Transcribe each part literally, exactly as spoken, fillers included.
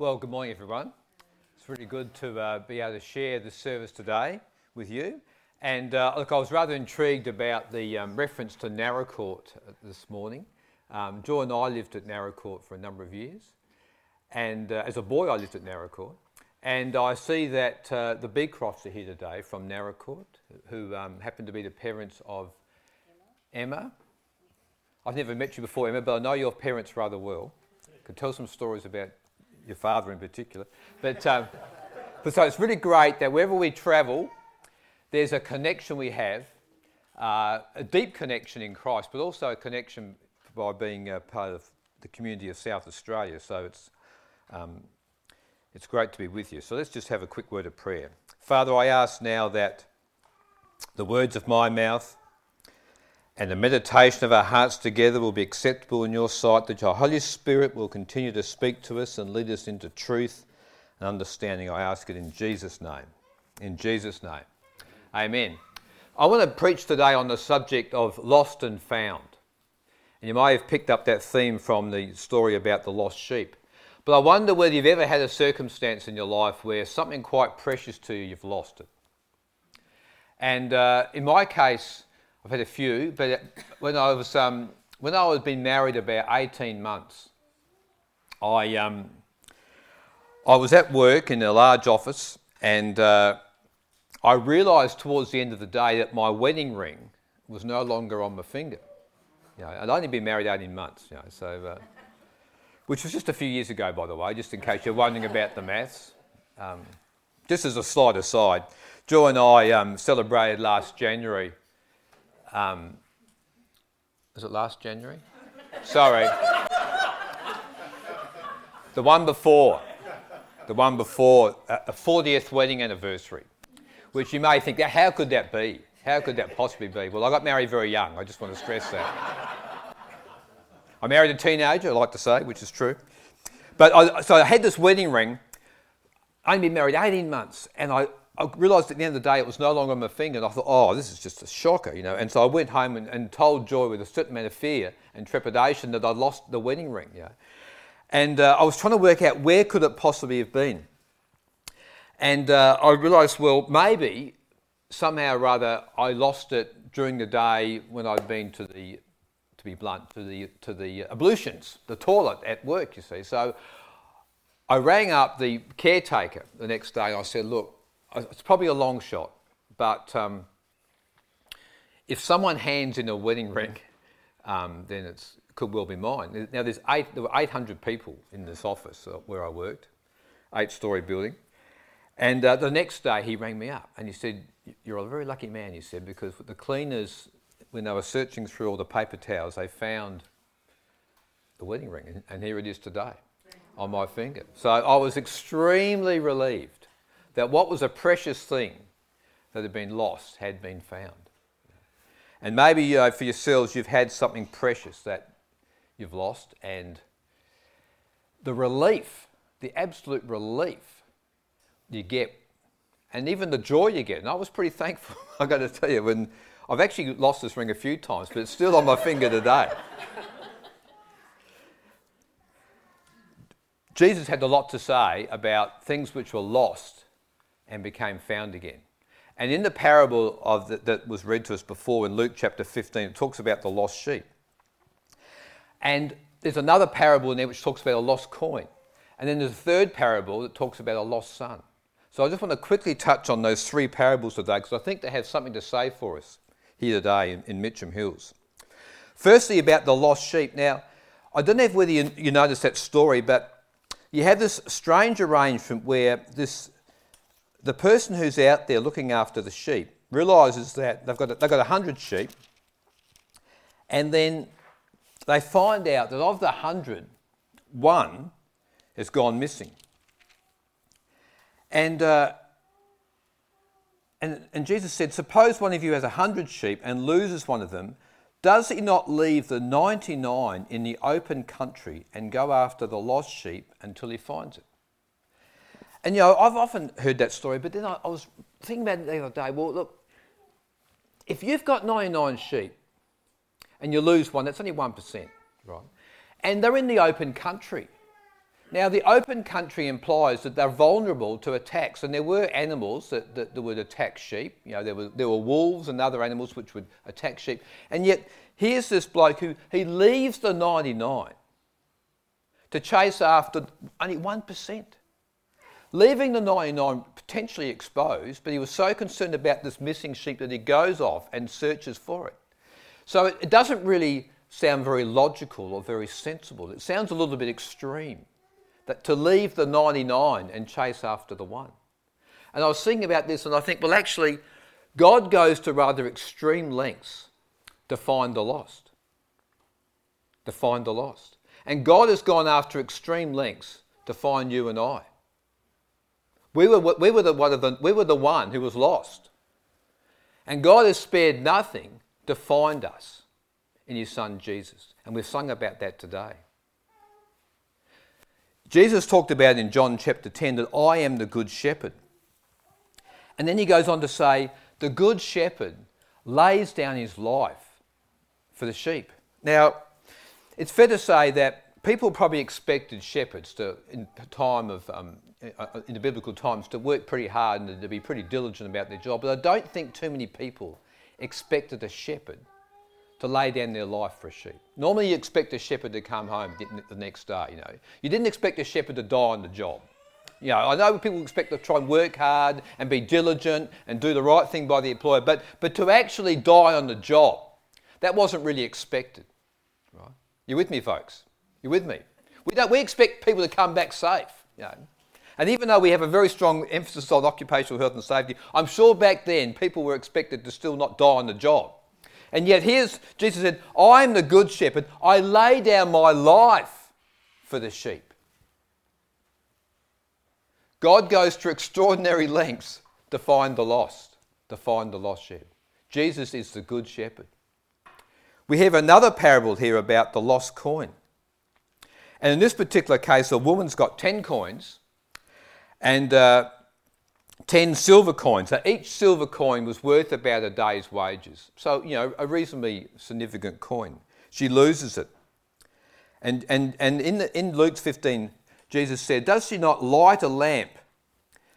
Well, good morning, everyone. It's really good to uh, be able to share this service today with you. And uh, look, I was rather intrigued about the um, reference to Narrow Court this morning. Um, Joy and I lived at Narrow Court for a number of years. And uh, as a boy, I lived at Narrow Court. And I see that uh, the Beecrofts are here today from Narrow Court, who um, happen to be the parents of Emma. Emma. I've never met you before, Emma, but I know your parents rather well. Could tell some stories about your father in particular. But, um, but so it's really great that wherever we travel, there's a connection we have, uh, a deep connection in Christ, but also a connection by being a part of the community of South Australia. So it's, um, it's great to be with you. So let's just have a quick word of prayer. Father, I ask now that the words of my mouth and the meditation of our hearts together will be acceptable in your sight, that your Holy Spirit will continue to speak to us and lead us into truth and understanding. I ask it in Jesus' name. In Jesus' name. Amen. I want to preach today on the subject of lost and found. And you may have picked up that theme from the story about the lost sheep. But I wonder whether you've ever had a circumstance in your life where something quite precious to you, you've lost it. And uh, in my case, I've had a few, but when I was um, when I was been married about eighteen months, I um, I was at work in a large office, and uh, I realised towards the end of the day that my wedding ring was no longer on my finger. You know, I'd only been married eighteen months, you know, so uh, which was just a few years ago, by the way, just in case you're wondering about the maths. Um, just as a slight aside, Joe and I um, celebrated last January. Um, was it last January? Sorry. The one before. The one before. A fortieth wedding anniversary. Which you may think, how could that be? How could that possibly be? Well, I got married very young. I just want to stress that. I married a teenager, I like to say, which is true. But I, so I had this wedding ring. I'd only been married eighteen months. And I... I realised at the end of the day it was no longer on my finger, and I thought, oh, this is just a shocker, you know. And so I went home and, and told Joy with a certain amount of fear and trepidation that I'd lost the wedding ring, you know. And uh, I was trying to work out where could it possibly have been. And uh, I realised, well, maybe somehow or other I lost it during the day when I'd been to the, to be blunt, to the to the ablutions, the toilet at work, you see. So I rang up the caretaker the next day and I said, look, it's probably a long shot, but um, if someone hands in a wedding ring, um, then it could well be mine. Now, there's eight, there were eight hundred people in this office where I worked, eight-storey building. And uh, the next day, he rang me up and he said, "You're a very lucky man," he said, "because the cleaners, when they were searching through all the paper towels, they found the wedding ring, and here it is today on my finger." So I was extremely relieved that what was a precious thing that had been lost had been found. And maybe, you know, for yourselves, you've had something precious that you've lost, and the relief, the absolute relief you get, and even the joy you get. And I was pretty thankful, I've got to tell you, when I've actually lost this ring a few times, but it's still on my finger today. Jesus had a lot to say about things which were lost and became found again. And in the parable of the, that was read to us before in Luke chapter fifteen, it talks about the lost sheep. And there's another parable in there which talks about a lost coin. And then there's a third parable that talks about a lost son. So I just want to quickly touch on those three parables today because I think they have something to say for us here today in, in Mitcham Hills. Firstly, about the lost sheep. Now, I don't know whether you, you noticed that story, but you have this strange arrangement where this... the person who's out there looking after the sheep realises that they've got a, they've got one hundred sheep, and then they find out that of the one hundred, one has gone missing. And, uh, and, and Jesus said, "Suppose one of you has one hundred sheep and loses one of them. Does he not leave the ninety-nine in the open country and go after the lost sheep until he finds it?" And, you know, I've often heard that story, but then I, I was thinking about it the other day. Well, look, if you've got ninety-nine sheep and you lose one, that's only one percent, right? And they're in the open country. Now, the open country implies that they're vulnerable to attacks, and there were animals that, that, that would attack sheep. You know, there were, there were wolves and other animals which would attack sheep. And yet, here's this bloke who he leaves the ninety-nine to chase after only one percent. Leaving the ninety-nine potentially exposed, but he was so concerned about this missing sheep that he goes off and searches for it. So it, it doesn't really sound very logical or very sensible. It sounds a little bit extreme, that to leave the ninety-nine and chase after the one. And I was thinking about this and I think, well, actually, God goes to rather extreme lengths to find the lost. To find the lost. And God has gone after extreme lengths to find you and I. We were, we were, the, one of the, we were the one who was lost. And God has spared nothing to find us in his son Jesus. And we've sung about that today. Jesus talked about in John chapter ten that I am the good shepherd. And then he goes on to say, the good shepherd lays down his life for the sheep. Now, it's fair to say that people probably expected shepherds to, in time of, um, in the biblical times, to work pretty hard and to be pretty diligent about their job. But I don't think too many people expected a shepherd to lay down their life for a sheep. Normally you expect a shepherd to come home the next day, you know. You didn't expect a shepherd to die on the job. You know, I know people expect to try and work hard and be diligent and do the right thing by the employer, but, but to actually die on the job, that wasn't really expected, right? You with me, folks? You with me? We don't, we expect people to come back safe, you know. And even though we have a very strong emphasis on occupational health and safety, I'm sure back then people were expected to still not die on the job. And yet here's, Jesus said, I am the good shepherd. I lay down my life for the sheep. God goes to extraordinary lengths to find the lost, to find the lost sheep. Jesus is the good shepherd. We have another parable here about the lost coin. And in this particular case, a woman's got ten coins and uh, ten silver coins. So each silver coin was worth about a day's wages. So, you know, a reasonably significant coin. She loses it. And and and in the, in Luke fifteen, Jesus said, does she not light a lamp,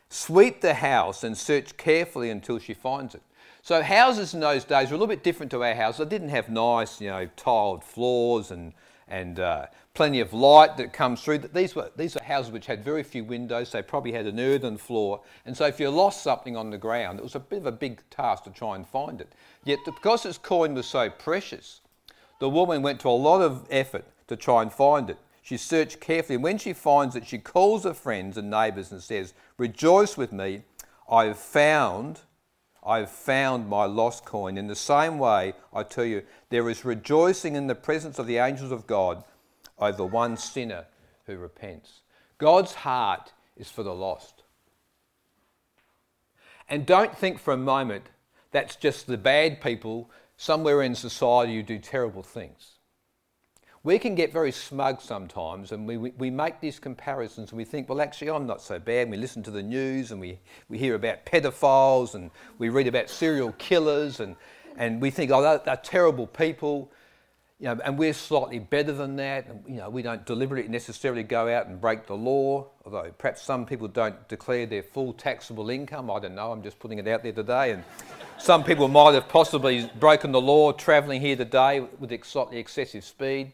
sweep the house and search carefully until she finds it? So houses in those days were a little bit different to our houses. They didn't have nice, you know, tiled floors and and uh, plenty of light that comes through. These were these are houses which had very few windows. They probably had an earthen floor. And so if you lost something on the ground, it was a bit of a big task to try and find it. Yet because this coin was so precious, the woman went to a lot of effort to try and find it. She searched carefully. And when she finds it, she calls her friends and neighbours and says, rejoice with me, I have found, I have found my lost coin. In the same way, I tell you, there is rejoicing in the presence of the angels of God over one sinner who repents. God's heart is for the lost. And don't think for a moment that's just the bad people somewhere in society who do terrible things. We can get very smug sometimes and we, we, we make these comparisons and we think, well, actually, I'm not so bad. And we listen to the news and we, we hear about pedophiles and we read about serial killers and, and we think, oh, they're, they're terrible people. You know, and we're slightly better than that. And, you know, we don't deliberately necessarily go out and break the law, although perhaps some people don't declare their full taxable income. I don't know, I'm just putting it out there today. And some people might have possibly broken the law travelling here today with slightly excessive speed.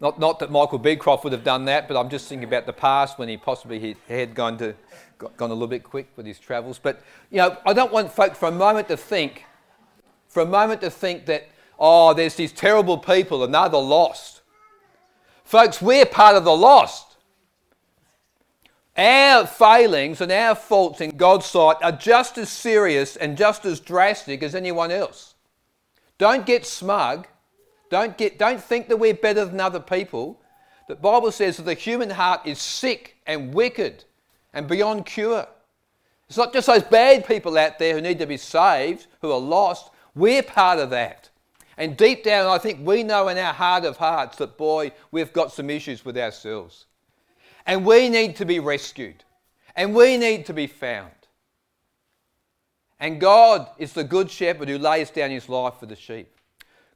Not, not that Michael Beecroft would have done that, but I'm just thinking about the past when he possibly he had gone to gone a little bit quick with his travels. But, you know, I don't want folk for a moment to think, for a moment to think that, oh, there's these terrible people and they're the lost. Folks, we're part of the lost. Our failings and our faults in God's sight are just as serious and just as drastic as anyone else. Don't get smug. Don't get. Don't think that we're better than other people. The Bible says that the human heart is sick and wicked and beyond cure. It's not just those bad people out there who need to be saved, who are lost. We're part of that. And deep down, I think we know in our heart of hearts that, boy, we've got some issues with ourselves. And we need to be rescued. And we need to be found. And God is the good shepherd who lays down his life for the sheep.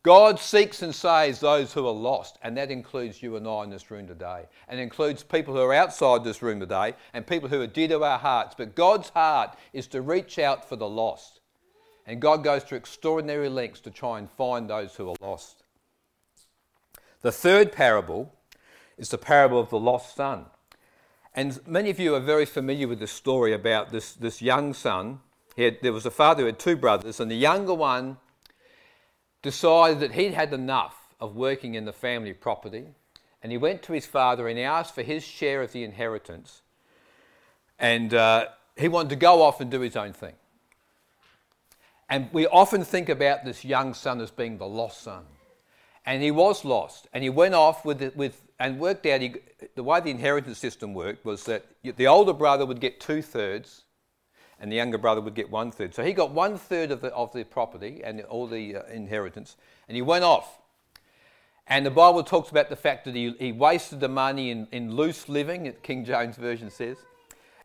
God seeks and saves those who are lost, and that includes you and I in this room today, and includes people who are outside this room today and people who are dear to our hearts. But God's heart is to reach out for the lost, and God goes to extraordinary lengths to try and find those who are lost. The third parable is the parable of the lost son. And many of you are very familiar with this story about this, this young son. He had, there was a father who had two brothers, and the younger one decided that he'd had enough of working in the family property, and he went to his father and he asked for his share of the inheritance, and uh, he wanted to go off and do his own thing. And we often think about this young son as being the lost son, and he was lost, and he went off with the, with and worked out he, the way the inheritance system worked was that the older brother would get two-thirds and the younger brother would get one third. So he got one third of the of the property and all the uh, inheritance, and he went off. And the Bible talks about the fact that he, he wasted the money in, in loose living, as King James Version says.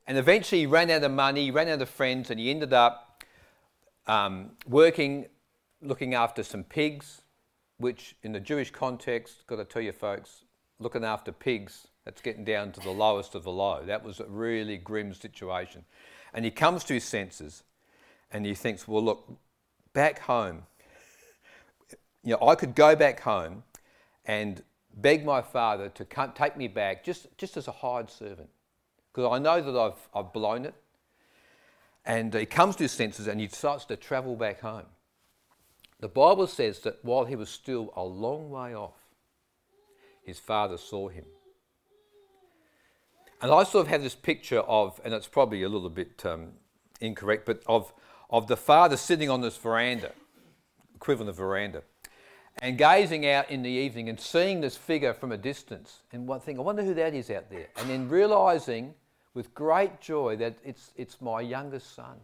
And eventually he ran out of money, he ran out of friends, and he ended up um, working, looking after some pigs, which in the Jewish context, got to tell you folks, looking after pigs, that's getting down to the lowest of the low. That was a really grim situation. And he comes to his senses and he thinks, well, look, back home, you know, I could go back home and beg my father to come, take me back just, just as a hired servant, because I know that I've, I've blown it. And he comes to his senses and he starts to travel back home. The Bible says that while he was still a long way off, his father saw him. And I sort of have this picture of, and it's probably a little bit um, incorrect, but of of the father sitting on this veranda, equivalent of veranda, and gazing out in the evening and seeing this figure from a distance, and one thing, I wonder who that is out there, and then realising with great joy that it's it's my youngest son,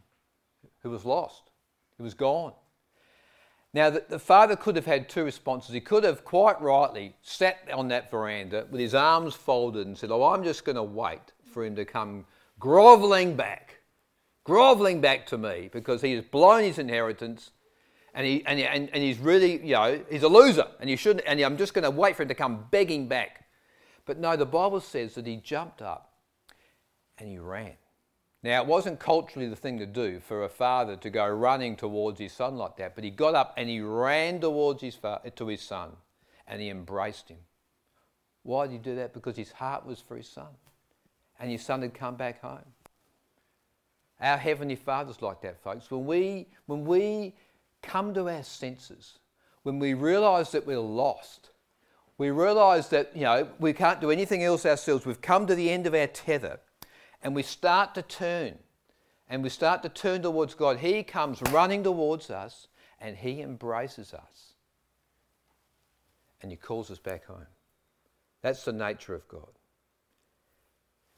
who was lost, who was gone. Now, the, the father could have had two responses. He could have quite rightly sat on that veranda with his arms folded and said, oh, I'm just going to wait for him to come grovelling back, grovelling back to me, because he has blown his inheritance and he and, and, and he's really, you know, he's a loser and he shouldn't, and I'm just going to wait for him to come begging back. But no, the Bible says that he jumped up and he ran. Now, it wasn't culturally the thing to do for a father to go running towards his son like that, but he got up and he ran towards his fa- to his son and he embraced him. Why did he do that? Because his heart was for his son and his son had come back home. Our Heavenly Father's like that, folks. When we, when we come to our senses, when we realise that we're lost, we realise that, you know, we can't do anything else ourselves, we've come to the end of our tether, and we start to turn, and we start to turn towards God. He comes running towards us, and he embraces us. And he calls us back home. That's the nature of God.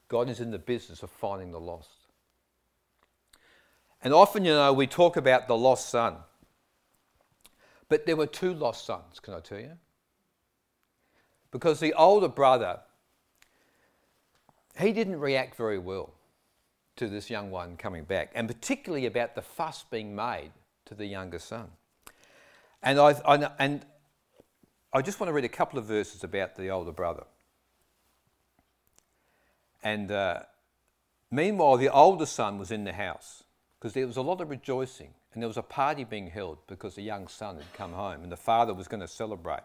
God is in the business of finding the lost. And often, you know, we talk about the lost son. But there were two lost sons, can I tell you? Because the older brother, he didn't react very well to this young one coming back, and particularly about the fuss being made to the younger son. And I, I, and I just want to read a couple of verses about the older brother. And uh, meanwhile, the older son was in the house, because there was a lot of rejoicing and there was a party being held because the young son had come home and the father was going to celebrate.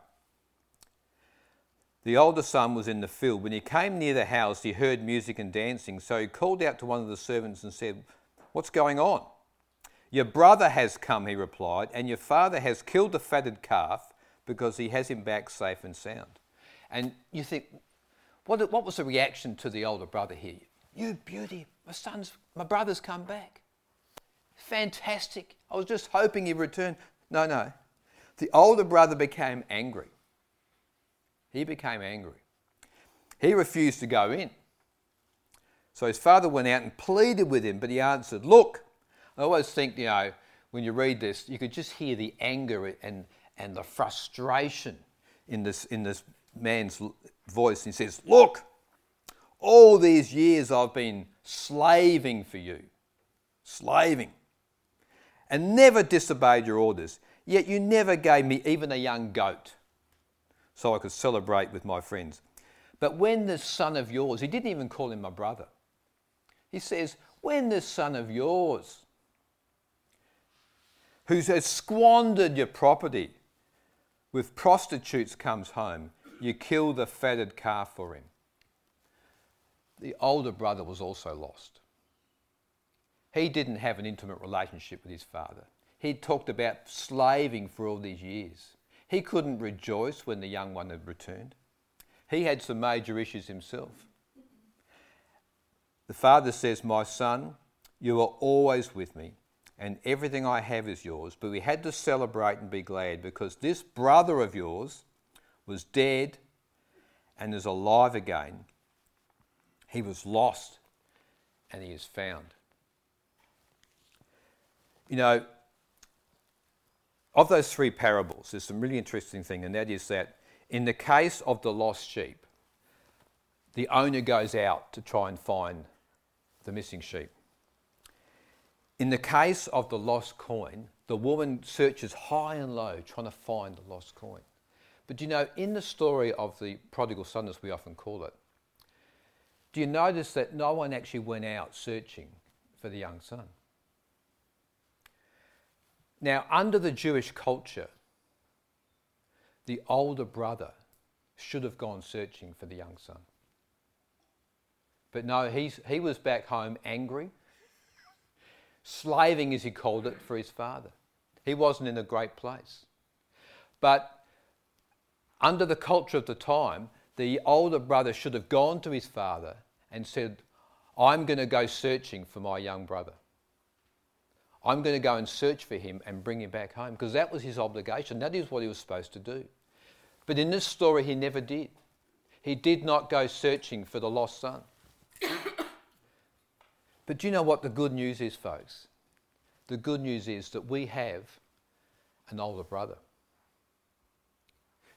The older son was in the field. When he came near the house, he heard music and dancing. So he called out to one of the servants and said, "What's going on?" "Your brother has come," he replied, "and your father has killed the fatted calf because he has him back safe and sound." And you think, what, what was the reaction to the older brother here? "You beauty, my son's, my brother's come back. Fantastic. I was just hoping he'd return." No, no. The older brother became angry. He became angry. He refused to go in. So his father went out and pleaded with him, but he answered, "Look," I always think, you know, when you read this, you could just hear the anger and, and the frustration in this, in this man's voice. He says, "Look, all these years I've been slaving for you, slaving, and never disobeyed your orders. Yet you never gave me even a young goat so I could celebrate with my friends. But when this son of yours," he didn't even call him my brother. He says, "When this son of yours, who has squandered your property with prostitutes, comes home, you kill the fatted calf for him." The older brother was also lost. He didn't have an intimate relationship with his father. He talked about slaving for all these years. He couldn't rejoice when the young one had returned. He had some major issues himself. The father says, "My son, you are always with me, and everything I have is yours. But we had to celebrate and be glad because this brother of yours was dead and is alive again. He was lost and he is found." You know, of those three parables, there's some really interesting thing, and that is that in the case of the lost sheep, the owner goes out to try and find the missing sheep. In the case of the lost coin, the woman searches high and low trying to find the lost coin. But you know, in the story of the prodigal son, as we often call it, do you notice that no one actually went out searching for the young son? Now, under the Jewish culture, the older brother should have gone searching for the young son. But no, he's, he was back home angry, slaving, as he called it, for his father. He wasn't in a great place. But under the culture of the time, the older brother should have gone to his father and said, "I'm going to go searching for my young brother. I'm going to go and search for him and bring him back home," because that was his obligation. That is what he was supposed to do. But in this story, he never did. He did not go searching for the lost son. But do you know what the good news is, folks? The good news is that we have an older brother.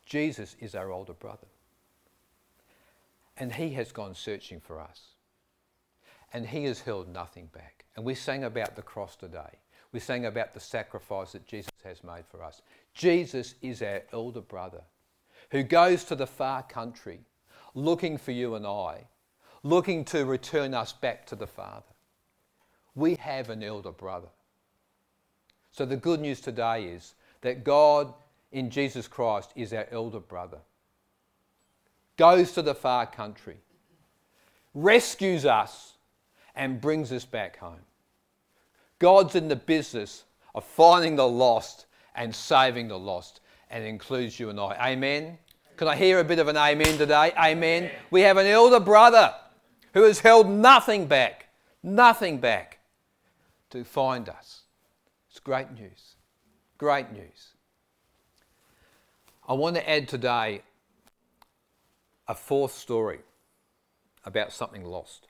Jesus is our older brother. And he has gone searching for us. And he has held nothing back. And we sang about the cross today. We sang about the sacrifice that Jesus has made for us. Jesus is our elder brother who goes to the far country looking for you and I, looking to return us back to the Father. We have an elder brother. So the good news today is that God in Jesus Christ is our elder brother, goes to the far country, rescues us, and brings us back home. God's in the business of finding the lost and saving the lost, and includes you and I. Amen? Can I hear a bit of an amen today? Amen. Amen. We have an elder brother who has held nothing back, nothing back to find us. It's great news. Great news. I want to add today a fourth story about something lost.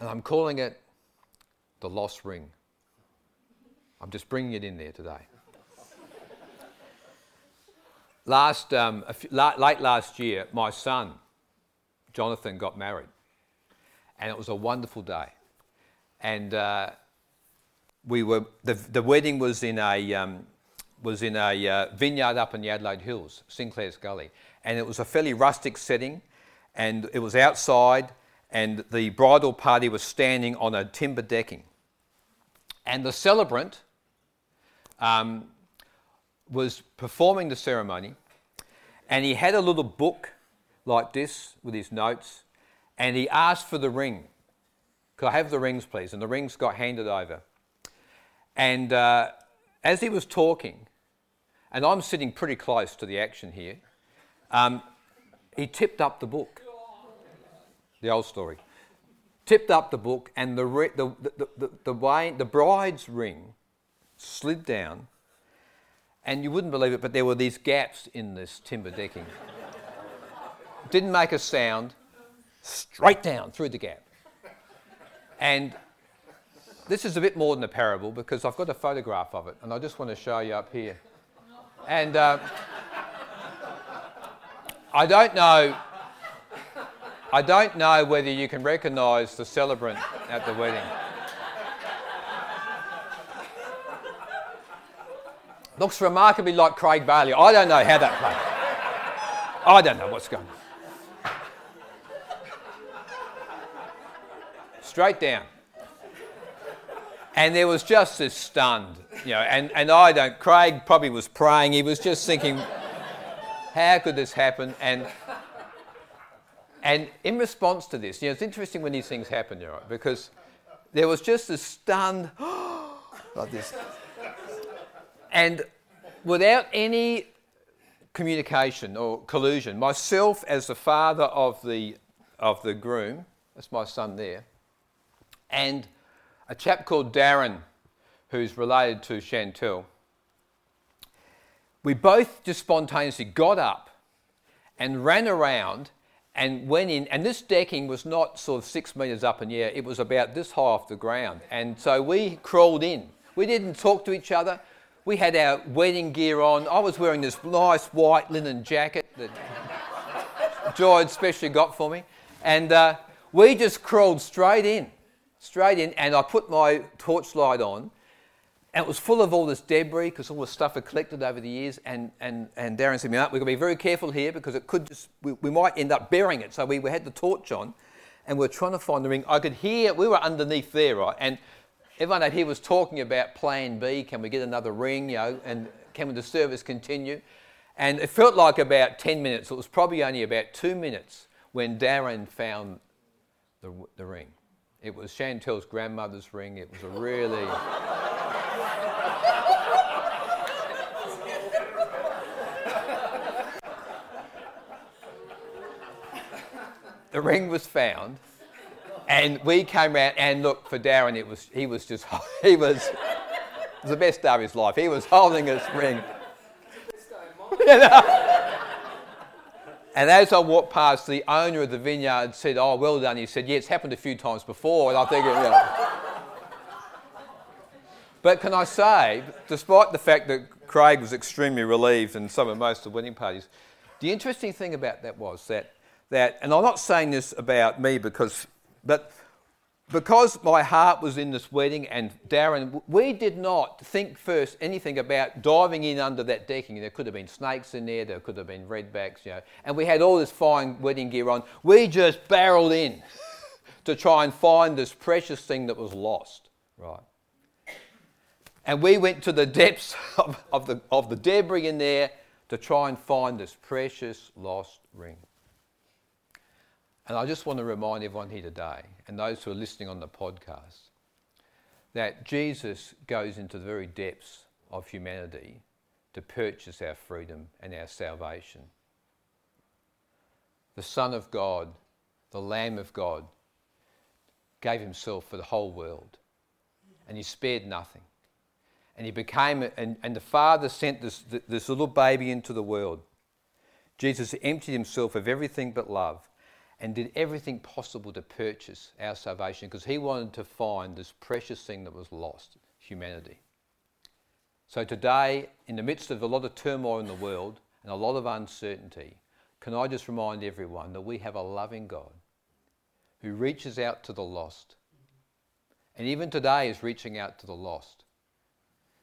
And I'm calling it the lost ring. I'm just bringing it in there today. last, um, a few, la- late last year, my son, Jonathan, got married. And it was a wonderful day. And uh, we were the the wedding was in a um, was in a uh, vineyard up in the Adelaide Hills, Sinclair's Gully, and it was a fairly rustic setting, and it was outside. And the bridal party was standing on a timber decking. And the celebrant um, was performing the ceremony, and he had a little book like this with his notes, and he asked for the ring. "Could I have the rings, please?" And the rings got handed over. And uh, as he was talking, and I'm sitting pretty close to the action here, um, he tipped up the book. The old story. Tipped up the book, and the, re- the, the, the, the, way, the bride's ring slid down, and you wouldn't believe it, but there were these gaps in this timber decking. Didn't make a sound, straight down through the gap. And this is a bit more than a parable, because I've got a photograph of it, and I just want to show you up here. And uh, I don't know... I don't know whether you can recognise the celebrant at the wedding. Looks remarkably like Craig Bailey. I don't know how that played. I don't know what's going on. Straight down. And there was just this stunned, you know, and, and I don't, Craig probably was praying. He was just thinking, how could this happen? And and in response to this, you know, it's interesting when these things happen, you know, because there was just this stunned, like this. And without any communication or collusion, myself as the father of the of the groom, that's my son there, and a chap called Darren, who's related to Chantel, we both just spontaneously got up and ran around and went in. And this decking was not sort of six metres up in the air. It was about this high off the ground. And so we crawled in. We didn't talk to each other. We had our wedding gear on. I was wearing this nice white linen jacket that George specially got for me. And uh, we just crawled straight in. Straight in, and I put my torchlight on, and it was full of all this debris because all the stuff had collected over the years. And and, and Darren said, "No, we've got to be very careful here because it could just we, we might end up burying it." So we, we had the torch on, and we were trying to find the ring. I could hear we were underneath there, right? And everyone out here was talking about Plan B. Can we get another ring? You know, and can the service continue? And it felt like about ten minutes. It was probably only about two minutes when Darren found the the ring. It was Chantel's grandmother's ring. It was a really... The ring was found, and we came out, and look, for Darren, it was he was just... He was... It was the best day of his life. He was holding his ring. Best day of mine. You know? And as I walked past, the owner of the vineyard said, "Oh, well done." He said, "Yeah, it's happened a few times before." And I think, you know. But can I say, despite the fact that Craig was extremely relieved and so were most of the wedding parties, the interesting thing about that was that, that, and I'm not saying this about me because, but because my heart was in this wedding and Darren, we did not think first anything about diving in under that decking. There could have been snakes in there, there could have been redbacks, you know. And we had all this fine wedding gear on. We just barreled in to try and find this precious thing that was lost, right? And we went to the depths of, of, the, of the debris in there to try and find this precious lost ring. And I just want to remind everyone here today, and those who are listening on the podcast, that Jesus goes into the very depths of humanity to purchase our freedom and our salvation. The Son of God, the Lamb of God, gave himself for the whole world, and he spared nothing. And he became, and, and the Father sent this, this little baby into the world. Jesus emptied himself of everything but love, and did everything possible to purchase our salvation because he wanted to find this precious thing that was lost, humanity. So today, in the midst of a lot of turmoil in the world and a lot of uncertainty, can I just remind everyone that we have a loving God who reaches out to the lost, and even today is reaching out to the lost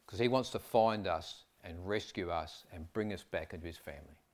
because he wants to find us and rescue us and bring us back into his family.